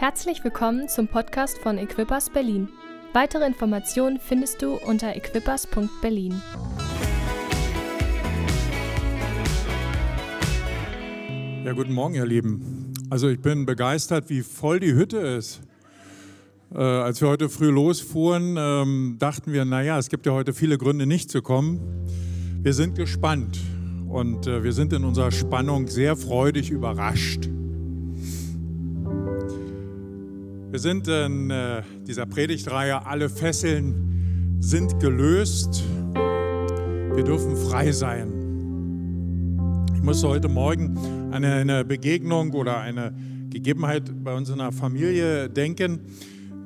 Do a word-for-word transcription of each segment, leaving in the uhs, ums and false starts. Herzlich willkommen zum Podcast von Equippers Berlin. Weitere Informationen findest du unter equippers punkt berlin. Ja, guten Morgen, ihr Lieben. Also ich bin begeistert, wie voll die Hütte ist. Äh, als wir heute früh losfuhren, ähm, dachten wir, naja, es gibt ja heute viele Gründe, nicht zu kommen. Wir sind gespannt und äh, wir sind in unserer Spannung sehr freudig überrascht. Wir sind in äh, dieser Predigtreihe, alle Fesseln sind gelöst. Wir dürfen frei sein. Ich musste heute Morgen an eine, eine Begegnung oder eine Gegebenheit bei uns in der Familie denken.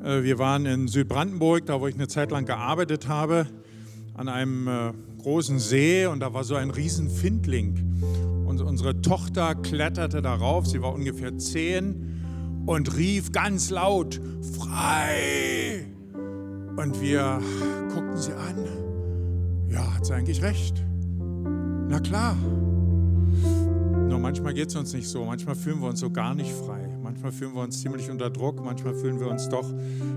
Äh, wir waren in Südbrandenburg, da wo ich eine Zeit lang gearbeitet habe, an einem äh, großen See, und da war so ein riesen Findling. Und unsere Tochter kletterte darauf, sie war ungefähr zehn. Und rief ganz laut, frei! Und wir guckten sie an. Ja, hat sie eigentlich recht. Na klar. Nur manchmal geht es uns nicht so. Manchmal fühlen wir uns so gar nicht frei. Manchmal fühlen wir uns ziemlich unter Druck. Manchmal fühlen wir uns doch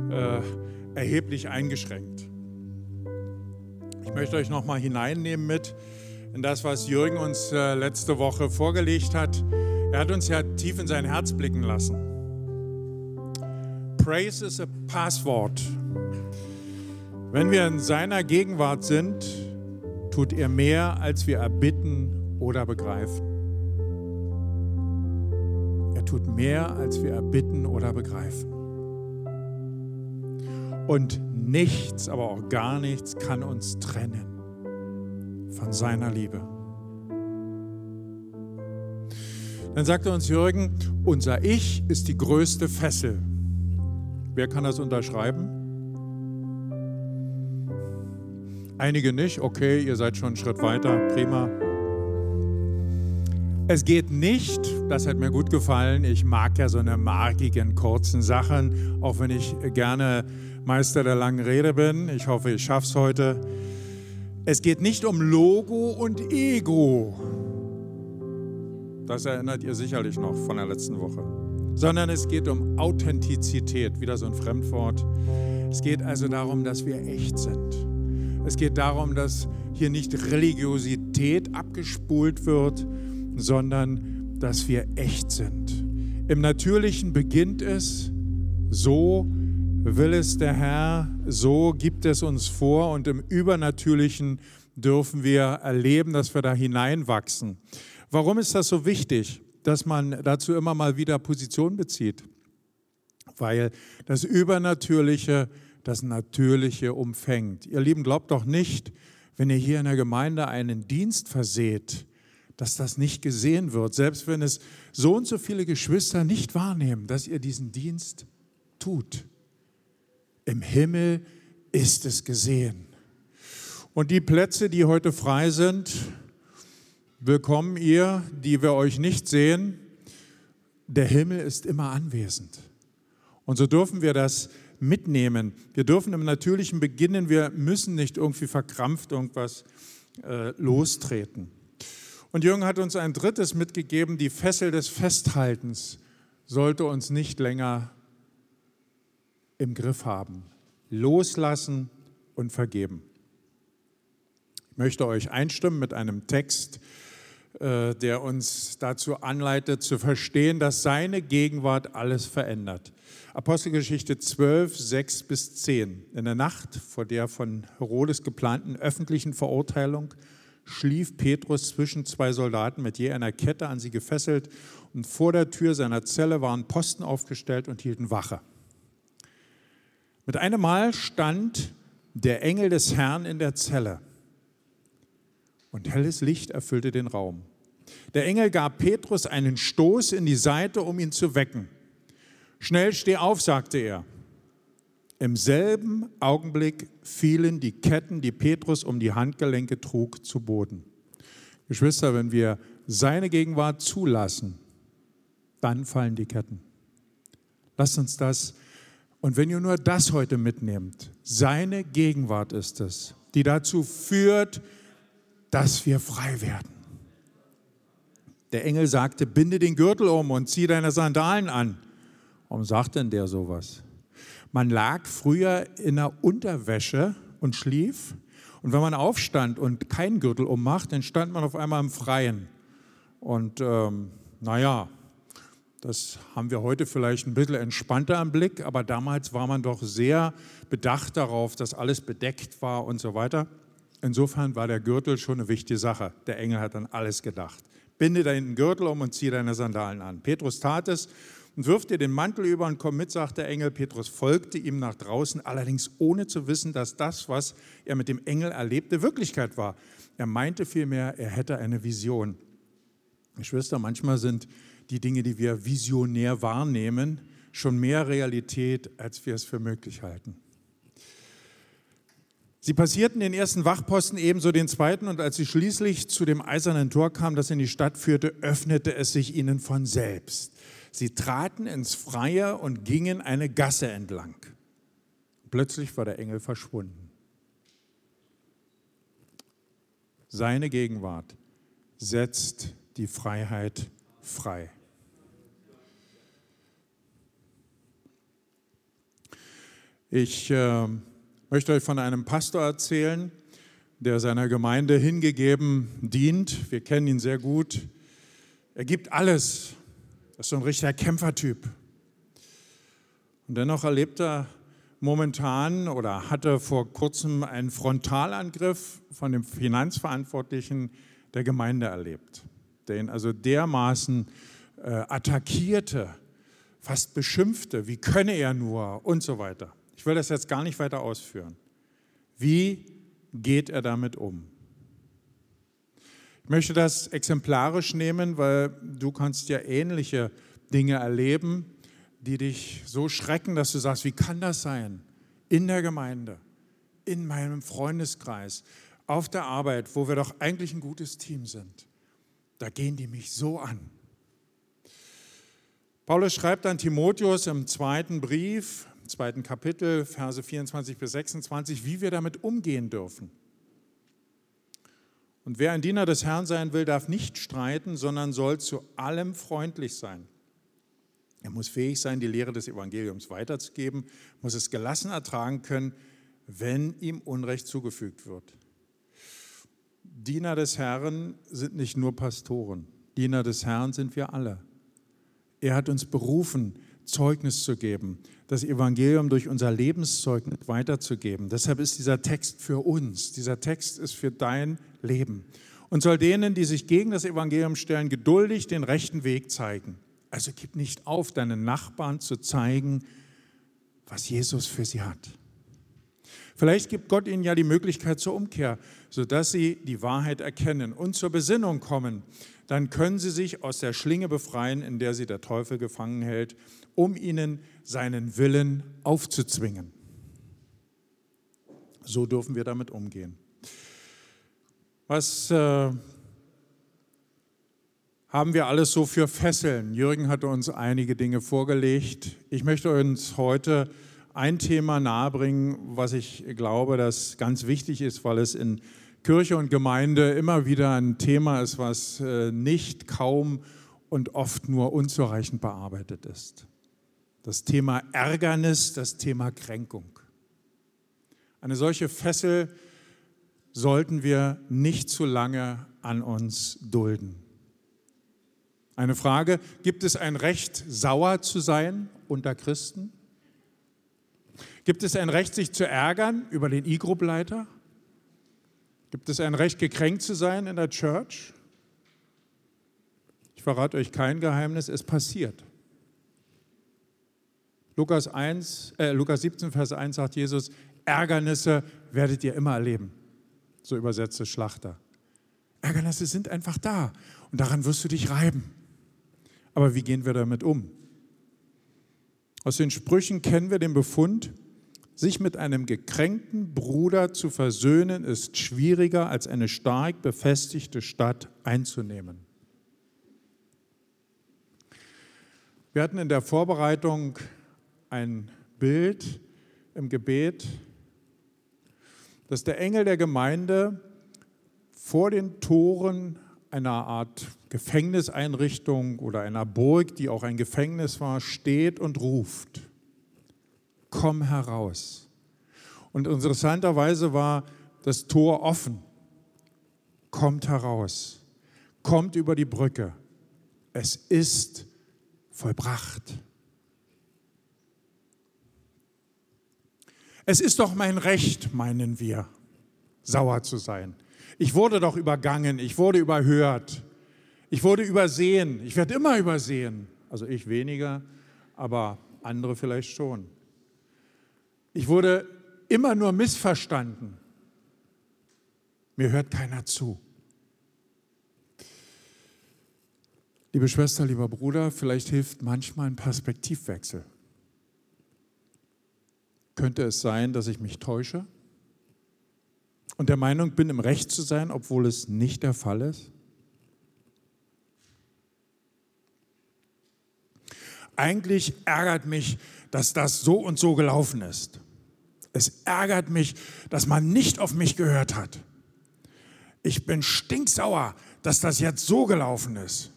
äh, erheblich eingeschränkt. Ich möchte euch nochmal hineinnehmen mit in das, was Jürgen uns äh, letzte Woche vorgelegt hat. Er hat uns ja tief in sein Herz blicken lassen. Praise ist ein Passwort. Wenn wir in seiner Gegenwart sind, tut er mehr, als wir erbitten oder begreifen. Er tut mehr, als wir erbitten oder begreifen. Und nichts, aber auch gar nichts kann uns trennen von seiner Liebe. Dann sagte uns Jürgen, unser Ich ist die größte Fessel. Wer kann das unterschreiben? Einige nicht. Okay, ihr seid schon einen Schritt weiter. Prima. Es geht nicht, das hat mir gut gefallen, ich mag ja so eine markigen, kurzen Sachen, auch wenn ich gerne Meister der langen Rede bin. Ich hoffe, ich schaff's heute. Es geht nicht um Logo und Ego. Das erinnert ihr sicherlich noch von der letzten Woche. Sondern es geht um Authentizität, wieder so ein Fremdwort. Es geht also darum, dass wir echt sind. Es geht darum, dass hier nicht Religiosität abgespult wird, sondern dass wir echt sind. Im Natürlichen beginnt es, so will es der Herr, so gibt es uns vor, und im Übernatürlichen dürfen wir erleben, dass wir da hineinwachsen. Warum ist das so wichtig, dass man dazu immer mal wieder Position bezieht? Weil das Übernatürliche das Natürliche umfängt. Ihr Lieben, glaubt doch nicht, wenn ihr hier in der Gemeinde einen Dienst verseht, dass das nicht gesehen wird. Selbst wenn es so und so viele Geschwister nicht wahrnehmen, dass ihr diesen Dienst tut. Im Himmel ist es gesehen. Und die Plätze, die heute frei sind, willkommen ihr, die wir euch nicht sehen. Der Himmel ist immer anwesend. Und so dürfen wir das mitnehmen. Wir dürfen im Natürlichen beginnen. Wir müssen nicht irgendwie verkrampft irgendwas äh, lostreten. Und Jürgen hat uns ein drittes mitgegeben. Die Fessel des Festhaltens sollte uns nicht länger im Griff haben. Loslassen und vergeben. Ich möchte euch einstimmen mit einem Text, der uns dazu anleitet, zu verstehen, dass seine Gegenwart alles verändert. Apostelgeschichte zwölf, sechs bis zehn. In der Nacht vor der von Herodes geplanten öffentlichen Verurteilung schlief Petrus zwischen zwei Soldaten mit je einer Kette an sie gefesselt, und vor der Tür seiner Zelle waren Posten aufgestellt und hielten Wache. Mit einem Mal stand der Engel des Herrn in der Zelle. Und helles Licht erfüllte den Raum. Der Engel gab Petrus einen Stoß in die Seite, um ihn zu wecken. Schnell steh auf, sagte er. Im selben Augenblick fielen die Ketten, die Petrus um die Handgelenke trug, zu Boden. Geschwister, wenn wir seine Gegenwart zulassen, dann fallen die Ketten. Lasst uns das, und wenn ihr nur das heute mitnehmt, seine Gegenwart ist es, die dazu führt, dass wir frei werden. Der Engel sagte, binde den Gürtel um und zieh deine Sandalen an. Warum sagt denn der sowas? Man lag früher in einer Unterwäsche und schlief. Und wenn man aufstand und keinen Gürtel ummacht, dann stand man auf einmal im Freien. Und ähm, naja, das haben wir heute vielleicht ein bisschen entspannter im Blick, aber damals war man doch sehr bedacht darauf, dass alles bedeckt war und so weiter. Insofern war der Gürtel schon eine wichtige Sache. Der Engel hat an alles gedacht. Binde deinen Gürtel um und zieh deine Sandalen an. Petrus tat es und wirf dir den Mantel über und komm mit, sagt der Engel. Petrus folgte ihm nach draußen, allerdings ohne zu wissen, dass das, was er mit dem Engel erlebte, Wirklichkeit war. Er meinte vielmehr, er hätte eine Vision. Geschwister, manchmal sind die Dinge, die wir visionär wahrnehmen, schon mehr Realität, als wir es für möglich halten. Sie passierten den ersten Wachposten, ebenso den zweiten, und als sie schließlich zu dem eisernen Tor kamen, das in die Stadt führte, öffnete es sich ihnen von selbst. Sie traten ins Freie und gingen eine Gasse entlang. Plötzlich war der Engel verschwunden. Seine Gegenwart setzt die Freiheit frei. Ich äh, Ich möchte euch von einem Pastor erzählen, der seiner Gemeinde hingegeben dient. Wir kennen ihn sehr gut. Er gibt alles. Er ist so ein richtiger Kämpfertyp. Und dennoch erlebt er momentan oder hatte vor kurzem einen Frontalangriff von dem Finanzverantwortlichen der Gemeinde erlebt, der ihn also dermaßen äh, attackierte, fast beschimpfte, wie könne er nur und so weiter. Ich will das jetzt gar nicht weiter ausführen. Wie geht er damit um? Ich möchte das exemplarisch nehmen, weil du kannst ja ähnliche Dinge erleben, die dich so schrecken, dass du sagst, wie kann das sein? In der Gemeinde, in meinem Freundeskreis, auf der Arbeit, wo wir doch eigentlich ein gutes Team sind. Da gehen die mich so an. Paulus schreibt an Timotheus im zweiten Brief, zweiten Kapitel, Verse vierundzwanzig bis sechsundzwanzig, wie wir damit umgehen dürfen. Und wer ein Diener des Herrn sein will, darf nicht streiten, sondern soll zu allem freundlich sein. Er muss fähig sein, die Lehre des Evangeliums weiterzugeben, muss es gelassen ertragen können, wenn ihm Unrecht zugefügt wird. Diener des Herrn sind nicht nur Pastoren. Diener des Herrn sind wir alle. Er hat uns berufen, Zeugnis zu geben, das Evangelium durch unser Lebenszeugnis weiterzugeben. Deshalb ist dieser Text für uns, dieser Text ist für dein Leben und soll denen, die sich gegen das Evangelium stellen, geduldig den rechten Weg zeigen. Also gib nicht auf, deinen Nachbarn zu zeigen, was Jesus für sie hat. Vielleicht gibt Gott ihnen ja die Möglichkeit zur Umkehr, sodass sie die Wahrheit erkennen und zur Besinnung kommen. Dann können sie sich aus der Schlinge befreien, in der sie der Teufel gefangen hält, um ihnen seinen Willen aufzuzwingen. So dürfen wir damit umgehen. Was äh, haben wir alles so für Fesseln? Jürgen hatte uns einige Dinge vorgelegt. Ich möchte uns heute ein Thema nahebringen, was ich glaube, das ganz wichtig ist, weil es in Kirche und Gemeinde immer wieder ein Thema ist, was nicht, kaum und oft nur unzureichend bearbeitet ist. Das Thema Ärgernis, das Thema Kränkung. Eine solche Fessel sollten wir nicht zu lange an uns dulden. Eine Frage, gibt es ein Recht, sauer zu sein unter Christen? Gibt es ein Recht, sich zu ärgern über den E-Group-Leiter? Gibt es ein Recht, gekränkt zu sein in der Church? Ich verrate euch kein Geheimnis, es passiert. Lukas, eins, äh, Lukas siebzehn, Vers eins sagt Jesus, Ärgernisse werdet ihr immer erleben. So übersetzt es Schlachter. Ärgernisse sind einfach da und daran wirst du dich reiben. Aber wie gehen wir damit um? Aus den Sprüchen kennen wir den Befund, sich mit einem gekränkten Bruder zu versöhnen, ist schwieriger, als eine stark befestigte Stadt einzunehmen. Wir hatten in der Vorbereitung ein Bild im Gebet, dass der Engel der Gemeinde vor den Toren einer Art Gefängniseinrichtung oder einer Burg, die auch ein Gefängnis war, steht und ruft: Komm heraus. Und interessanterweise war das Tor offen. Kommt heraus. Kommt über die Brücke. Es ist vollbracht. Es ist doch mein Recht, meinen wir, sauer zu sein. Ich wurde doch übergangen, ich wurde überhört, ich wurde übersehen. Ich werde immer übersehen. Also ich weniger, aber andere vielleicht schon. Ich wurde immer nur missverstanden. Mir hört keiner zu. Liebe Schwester, lieber Bruder, vielleicht hilft manchmal ein Perspektivwechsel. Könnte es sein, dass ich mich täusche und der Meinung bin, im Recht zu sein, obwohl es nicht der Fall ist? Eigentlich ärgert mich, dass das so und so gelaufen ist. Es ärgert mich, dass man nicht auf mich gehört hat. Ich bin stinksauer, dass das jetzt so gelaufen ist.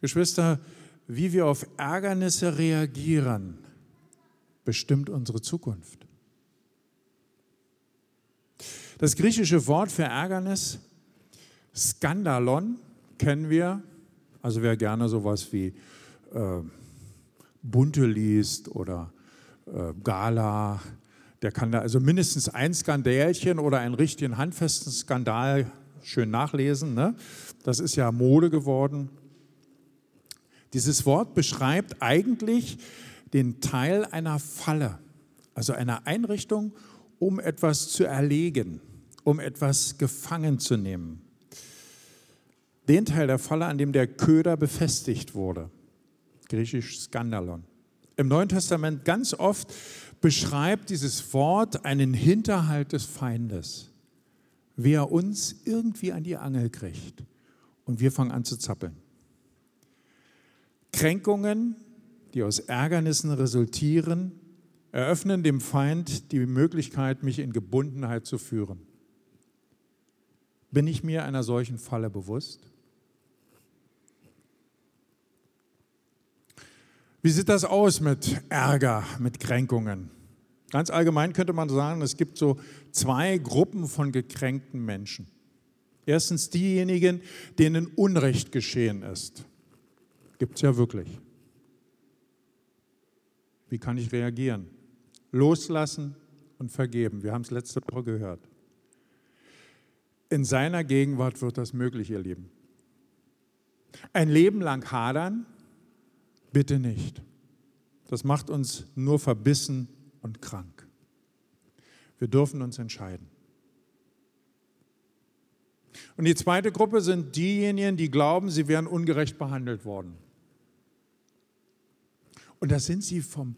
Geschwister, wie wir auf Ärgernisse reagieren, bestimmt unsere Zukunft. Das griechische Wort für Ärgernis, Skandalon, kennen wir. Also wer gerne sowas wie äh, Bunte liest oder äh, Gala, der kann da also mindestens ein Skandälchen oder einen richtigen handfesten Skandal schön nachlesen, ne? Das ist ja Mode geworden. Dieses Wort beschreibt eigentlich den Teil einer Falle, also einer Einrichtung, um etwas zu erlegen, um etwas gefangen zu nehmen. Den Teil der Falle, an dem der Köder befestigt wurde. Griechisch Skandalon. Im Neuen Testament ganz oft beschreibt dieses Wort einen Hinterhalt des Feindes, wie er uns irgendwie an die Angel kriegt und wir fangen an zu zappeln. Kränkungen, die aus Ärgernissen resultieren, eröffnen dem Feind die Möglichkeit, mich in Gebundenheit zu führen. Bin ich mir einer solchen Falle bewusst? Wie sieht das aus mit Ärger, mit Kränkungen? Ganz allgemein könnte man sagen, es gibt so zwei Gruppen von gekränkten Menschen. Erstens diejenigen, denen Unrecht geschehen ist. Gibt es ja wirklich. Wie kann ich reagieren? Loslassen und vergeben. Wir haben es letzte Woche gehört. In seiner Gegenwart wird das möglich, ihr Lieben. Ein Leben lang hadern? Bitte nicht. Das macht uns nur verbissen und krank. Wir dürfen uns entscheiden. Und die zweite Gruppe sind diejenigen, die glauben, sie wären ungerecht behandelt worden. Und da sind sie vom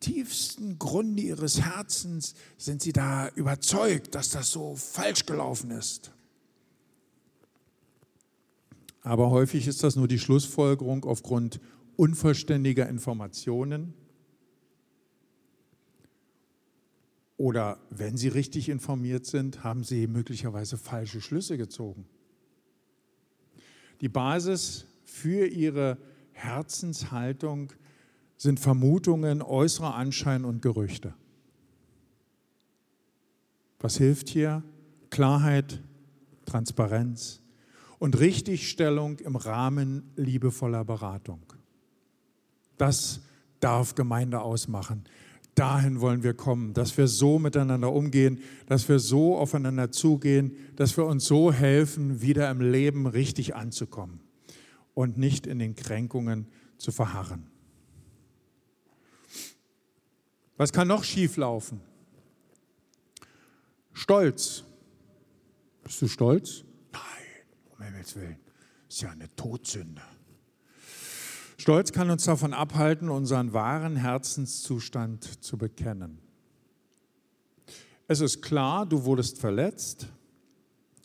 tiefsten Grunde ihres Herzens, sind sie da überzeugt, dass das so falsch gelaufen ist. Aber häufig ist das nur die Schlussfolgerung aufgrund unvollständiger Informationen oder wenn sie richtig informiert sind, haben sie möglicherweise falsche Schlüsse gezogen. Die Basis für ihre Herzenshaltung sind Vermutungen, äußerer Anschein und Gerüchte. Was hilft hier? Klarheit, Transparenz und Richtigstellung im Rahmen liebevoller Beratung. Das darf Gemeinde ausmachen. Dahin wollen wir kommen, dass wir so miteinander umgehen, dass wir so aufeinander zugehen, dass wir uns so helfen, wieder im Leben richtig anzukommen und nicht in den Kränkungen zu verharren. Was kann noch schieflaufen? Stolz. Bist du stolz? Nein, um Himmels Willen. Ist ja eine Todsünde. Stolz kann uns davon abhalten, unseren wahren Herzenszustand zu bekennen. Es ist klar, du wurdest verletzt,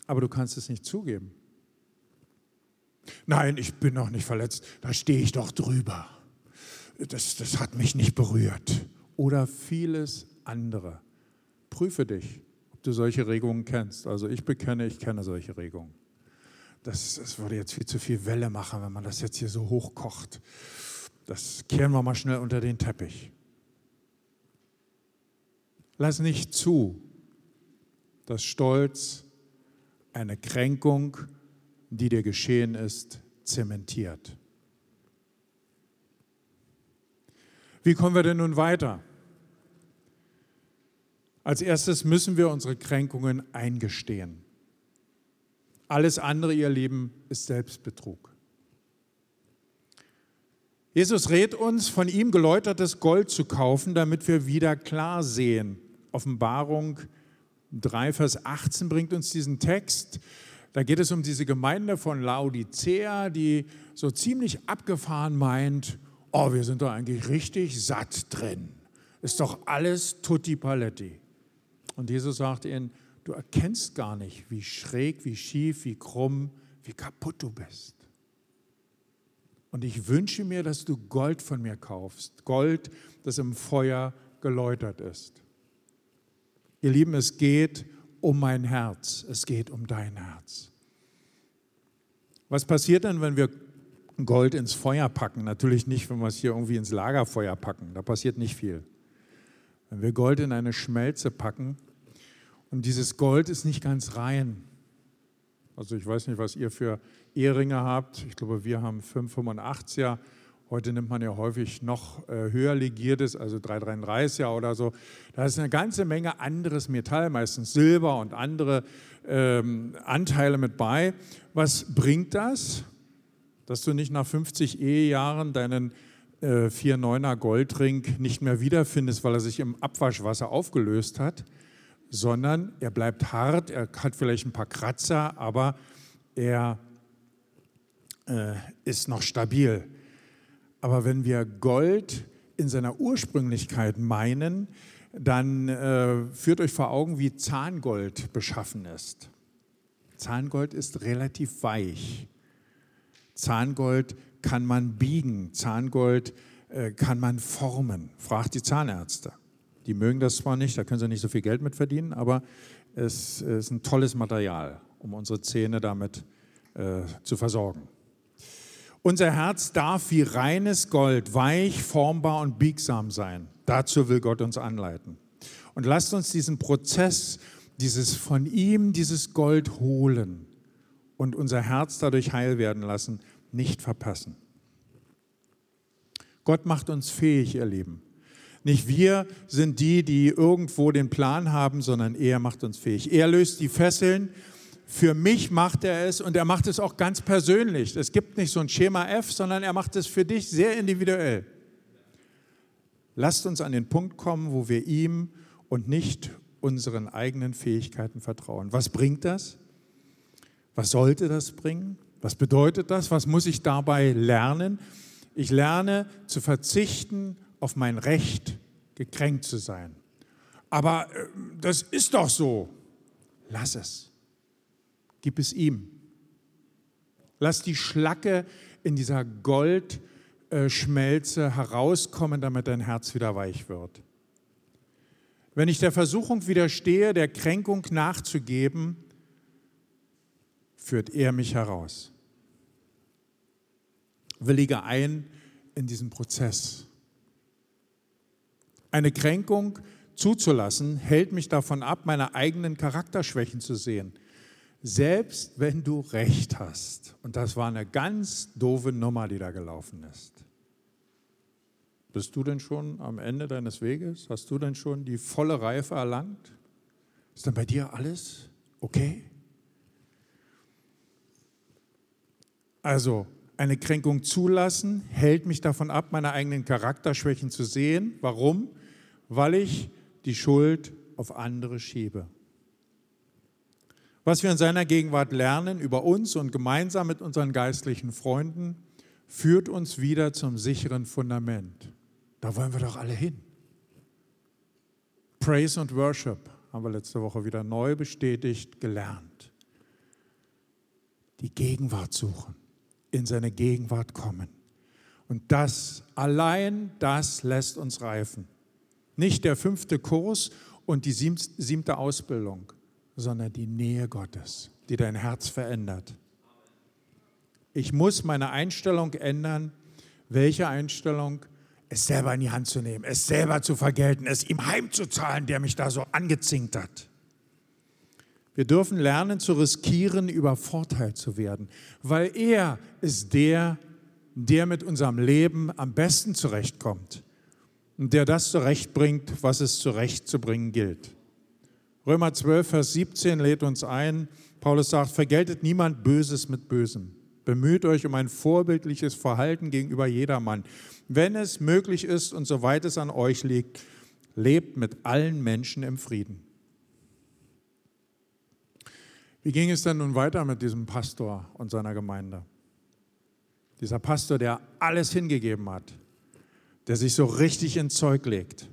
aber du kannst es nicht zugeben. Nein, ich bin noch nicht verletzt, da stehe ich doch drüber. Das, das hat mich nicht berührt. Oder vieles andere. Prüfe dich, ob du solche Regungen kennst. Also ich bekenne, ich kenne solche Regungen. das, das würde jetzt viel zu viel Welle machen, wenn man das jetzt hier so hochkocht. Das kehren wir mal schnell unter den Teppich. Lass nicht zu, dass Stolz eine Kränkung, die dir geschehen ist, zementiert. Wie kommen wir denn nun weiter? Als erstes müssen wir unsere Kränkungen eingestehen. Alles andere, ihr Lieben, ist Selbstbetrug. Jesus rät uns, von ihm geläutertes Gold zu kaufen, damit wir wieder klar sehen. Offenbarung drei, Vers achtzehn bringt uns diesen Text. Da geht es um diese Gemeinde von Laodicea, die so ziemlich abgefahren meint, oh, wir sind doch eigentlich richtig satt drin. Ist doch alles tutti paletti. Und Jesus sagt ihnen, du erkennst gar nicht, wie schräg, wie schief, wie krumm, wie kaputt du bist. Und ich wünsche mir, dass du Gold von mir kaufst. Gold, das im Feuer geläutert ist. Ihr Lieben, es geht um mein Herz. Es geht um dein Herz. Was passiert denn, wenn wir Gold ins Feuer packen? Natürlich nicht, wenn wir es hier irgendwie ins Lagerfeuer packen. Da passiert nicht viel. Wenn wir Gold in eine Schmelze packen und dieses Gold ist nicht ganz rein. Also ich weiß nicht, was ihr für Ehringe habt. Ich glaube, wir haben fünf Komma fünfundachtziger. Heute nimmt man ja häufig noch höher legiertes, also drei Komma dreiunddreißiger oder so. Da ist eine ganze Menge anderes Metall, meistens Silber und andere ähm, Anteile mit bei. Was bringt das? Dass du nicht nach fünfzig Ehejahren deinen äh, vier Komma neuner Goldring nicht mehr wiederfindest, weil er sich im Abwaschwasser aufgelöst hat, sondern er bleibt hart, er hat vielleicht ein paar Kratzer, aber er äh, ist noch stabil. Aber wenn wir Gold in seiner Ursprünglichkeit meinen, dann äh, führt euch vor Augen, wie Zahngold beschaffen ist. Zahngold ist relativ weich. Zahngold kann man biegen, Zahngold äh, kann man formen. Fragt die Zahnärzte. Die mögen das zwar nicht, da können sie nicht so viel Geld mit verdienen, aber es ist ein tolles Material, um unsere Zähne damit äh, zu versorgen. Unser Herz darf wie reines Gold weich, formbar und biegsam sein. Dazu will Gott uns anleiten. Und lasst uns diesen Prozess, dieses von ihm, dieses Gold holen und unser Herz dadurch heil werden lassen, nicht verpassen. Gott macht uns fähig, ihr Lieben. Nicht wir sind die, die irgendwo den Plan haben, sondern er macht uns fähig. Er löst die Fesseln. Für mich macht er es und er macht es auch ganz persönlich. Es gibt nicht so ein Schema F, sondern er macht es für dich sehr individuell. Lasst uns an den Punkt kommen, wo wir ihm und nicht unseren eigenen Fähigkeiten vertrauen. Was bringt das? Was sollte das bringen? Was bedeutet das? Was muss ich dabei lernen? Ich lerne zu verzichten auf mein Recht, gekränkt zu sein. Aber das ist doch so. Lass es. Gib es ihm. Lass die Schlacke in dieser Goldschmelze herauskommen, damit dein Herz wieder weich wird. Wenn ich der Versuchung widerstehe, der Kränkung nachzugeben, führt er mich heraus. Willige ein in diesen Prozess. Eine Kränkung zuzulassen, hält mich davon ab, meine eigenen Charakterschwächen zu sehen. Selbst wenn du recht hast. Und das war eine ganz doofe Nummer, die da gelaufen ist. Bist du denn schon am Ende deines Weges? Hast du denn schon die volle Reife erlangt? Ist dann bei dir alles okay? Also, eine Kränkung zulassen, hält mich davon ab, meine eigenen Charakterschwächen zu sehen. Warum? Weil ich die Schuld auf andere schiebe. Was wir in seiner Gegenwart lernen über uns und gemeinsam mit unseren geistlichen Freunden, führt uns wieder zum sicheren Fundament. Da wollen wir doch alle hin. Praise und Worship haben wir letzte Woche wieder neu bestätigt gelernt. Die Gegenwart suchen, in seine Gegenwart kommen. Und das allein, das lässt uns reifen. Nicht der fünfte Kurs und die siebte Ausbildung, sondern die Nähe Gottes, die dein Herz verändert. Ich muss meine Einstellung ändern. Welche Einstellung? Es selber in die Hand zu nehmen, es selber zu vergelten, es ihm heimzuzahlen, der mich da so angezinkt hat. Wir dürfen lernen zu riskieren, übervorteilt zu werden, weil er ist der, der mit unserem Leben am besten zurechtkommt und der das zurechtbringt, was es zurechtzubringen gilt. Römer zwölf, Vers siebzehn lädt uns ein. Paulus sagt, vergeltet niemand Böses mit Bösem. Bemüht euch um ein vorbildliches Verhalten gegenüber jedermann. Wenn es möglich ist und soweit es an euch liegt, lebt mit allen Menschen im Frieden. Wie ging es denn nun weiter mit diesem Pastor und seiner Gemeinde? Dieser Pastor, der alles hingegeben hat, der sich so richtig ins Zeug legt,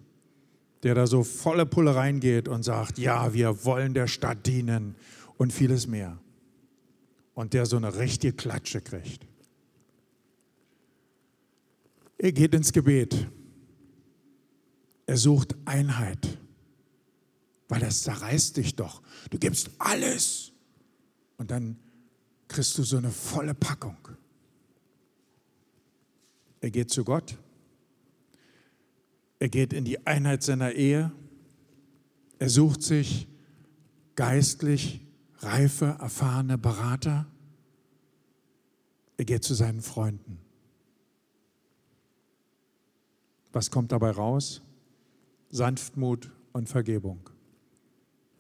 der da so volle Pulle reingeht und sagt, ja, wir wollen der Stadt dienen und vieles mehr. Und der so eine richtige Klatsche kriegt. Er geht ins Gebet. Er sucht Einheit, weil das zerreißt dich doch. Du gibst alles und dann kriegst du so eine volle Packung. Er geht zu Gott. Er geht in die Einheit seiner Ehe. Er sucht sich geistlich reife, erfahrene Berater. Er geht zu seinen Freunden. Was kommt dabei raus? Sanftmut und Vergebung.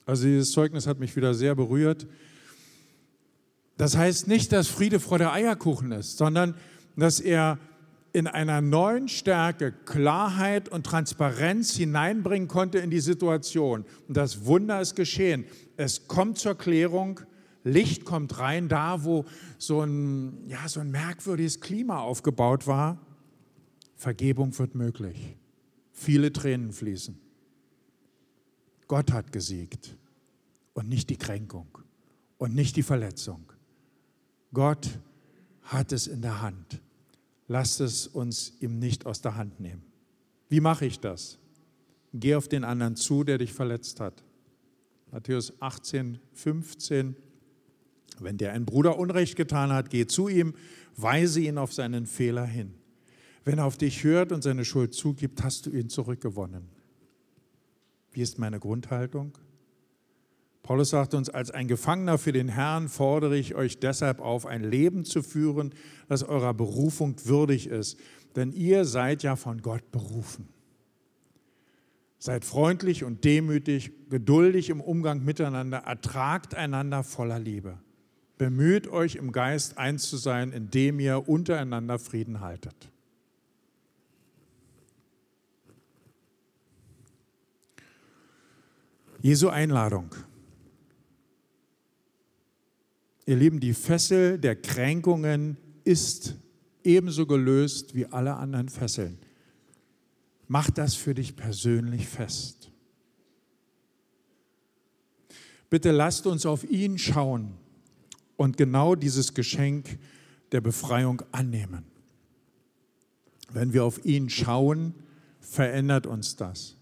Also dieses Zeugnis hat mich wieder sehr berührt. Das heißt nicht, dass Friede, Freude, Eierkuchen ist, sondern dass er in einer neuen Stärke Klarheit und Transparenz hineinbringen konnte in die Situation. Und das Wunder ist geschehen. Es kommt zur Klärung, Licht kommt rein, da wo so ein, ja, so ein merkwürdiges Klima aufgebaut war. Vergebung wird möglich. Viele Tränen fließen. Gott hat gesiegt und nicht die Kränkung und nicht die Verletzung. Gott hat es in der Hand. Lasst es uns ihm nicht aus der Hand nehmen. Wie mache ich das? Geh auf den anderen zu, der dich verletzt hat. Matthäus achtzehn, fünfzehn. Wenn dir ein Bruder Unrecht getan hat, geh zu ihm, weise ihn auf seinen Fehler hin. Wenn er auf dich hört und seine Schuld zugibt, hast du ihn zurückgewonnen. Wie ist meine Grundhaltung? Paulus sagt uns, als ein Gefangener für den Herrn fordere ich euch deshalb auf, ein Leben zu führen, das eurer Berufung würdig ist. Denn ihr seid ja von Gott berufen. Seid freundlich und demütig, geduldig im Umgang miteinander, ertragt einander voller Liebe. Bemüht euch im Geist eins zu sein, indem ihr untereinander Frieden haltet. Jesu Einladung. Ihr Lieben, die Fessel der Kränkungen ist ebenso gelöst wie alle anderen Fesseln. Mach das für dich persönlich fest. Bitte lasst uns auf ihn schauen und genau dieses Geschenk der Befreiung annehmen. Wenn wir auf ihn schauen, verändert uns das.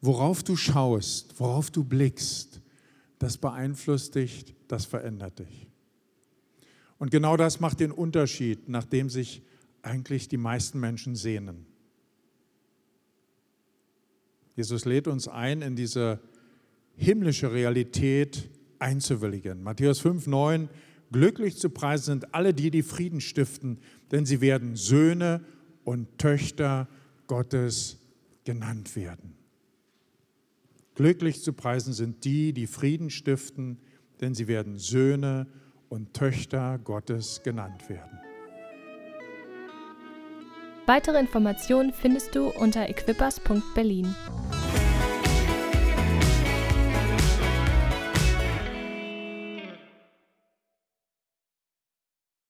Worauf du schaust, worauf du blickst, das beeinflusst dich, das verändert dich. Und genau das macht den Unterschied, nach dem sich eigentlich die meisten Menschen sehnen. Jesus lädt uns ein, in diese himmlische Realität einzuwilligen. Matthäus fünf, neun, glücklich zu preisen sind alle die, die Frieden stiften, denn sie werden Söhne und Töchter Gottes genannt werden. Glücklich zu preisen sind die, die Frieden stiften, denn sie werden Söhne und Töchter Gottes genannt werden. Weitere Informationen findest du unter equippers Punkt berlin.